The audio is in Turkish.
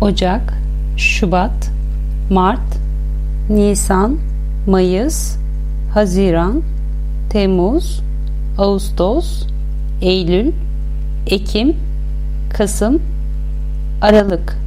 Ocak, Şubat, Mart, Nisan, Mayıs, Haziran, Temmuz, Ağustos, Eylül, Ekim, Kasım, Aralık.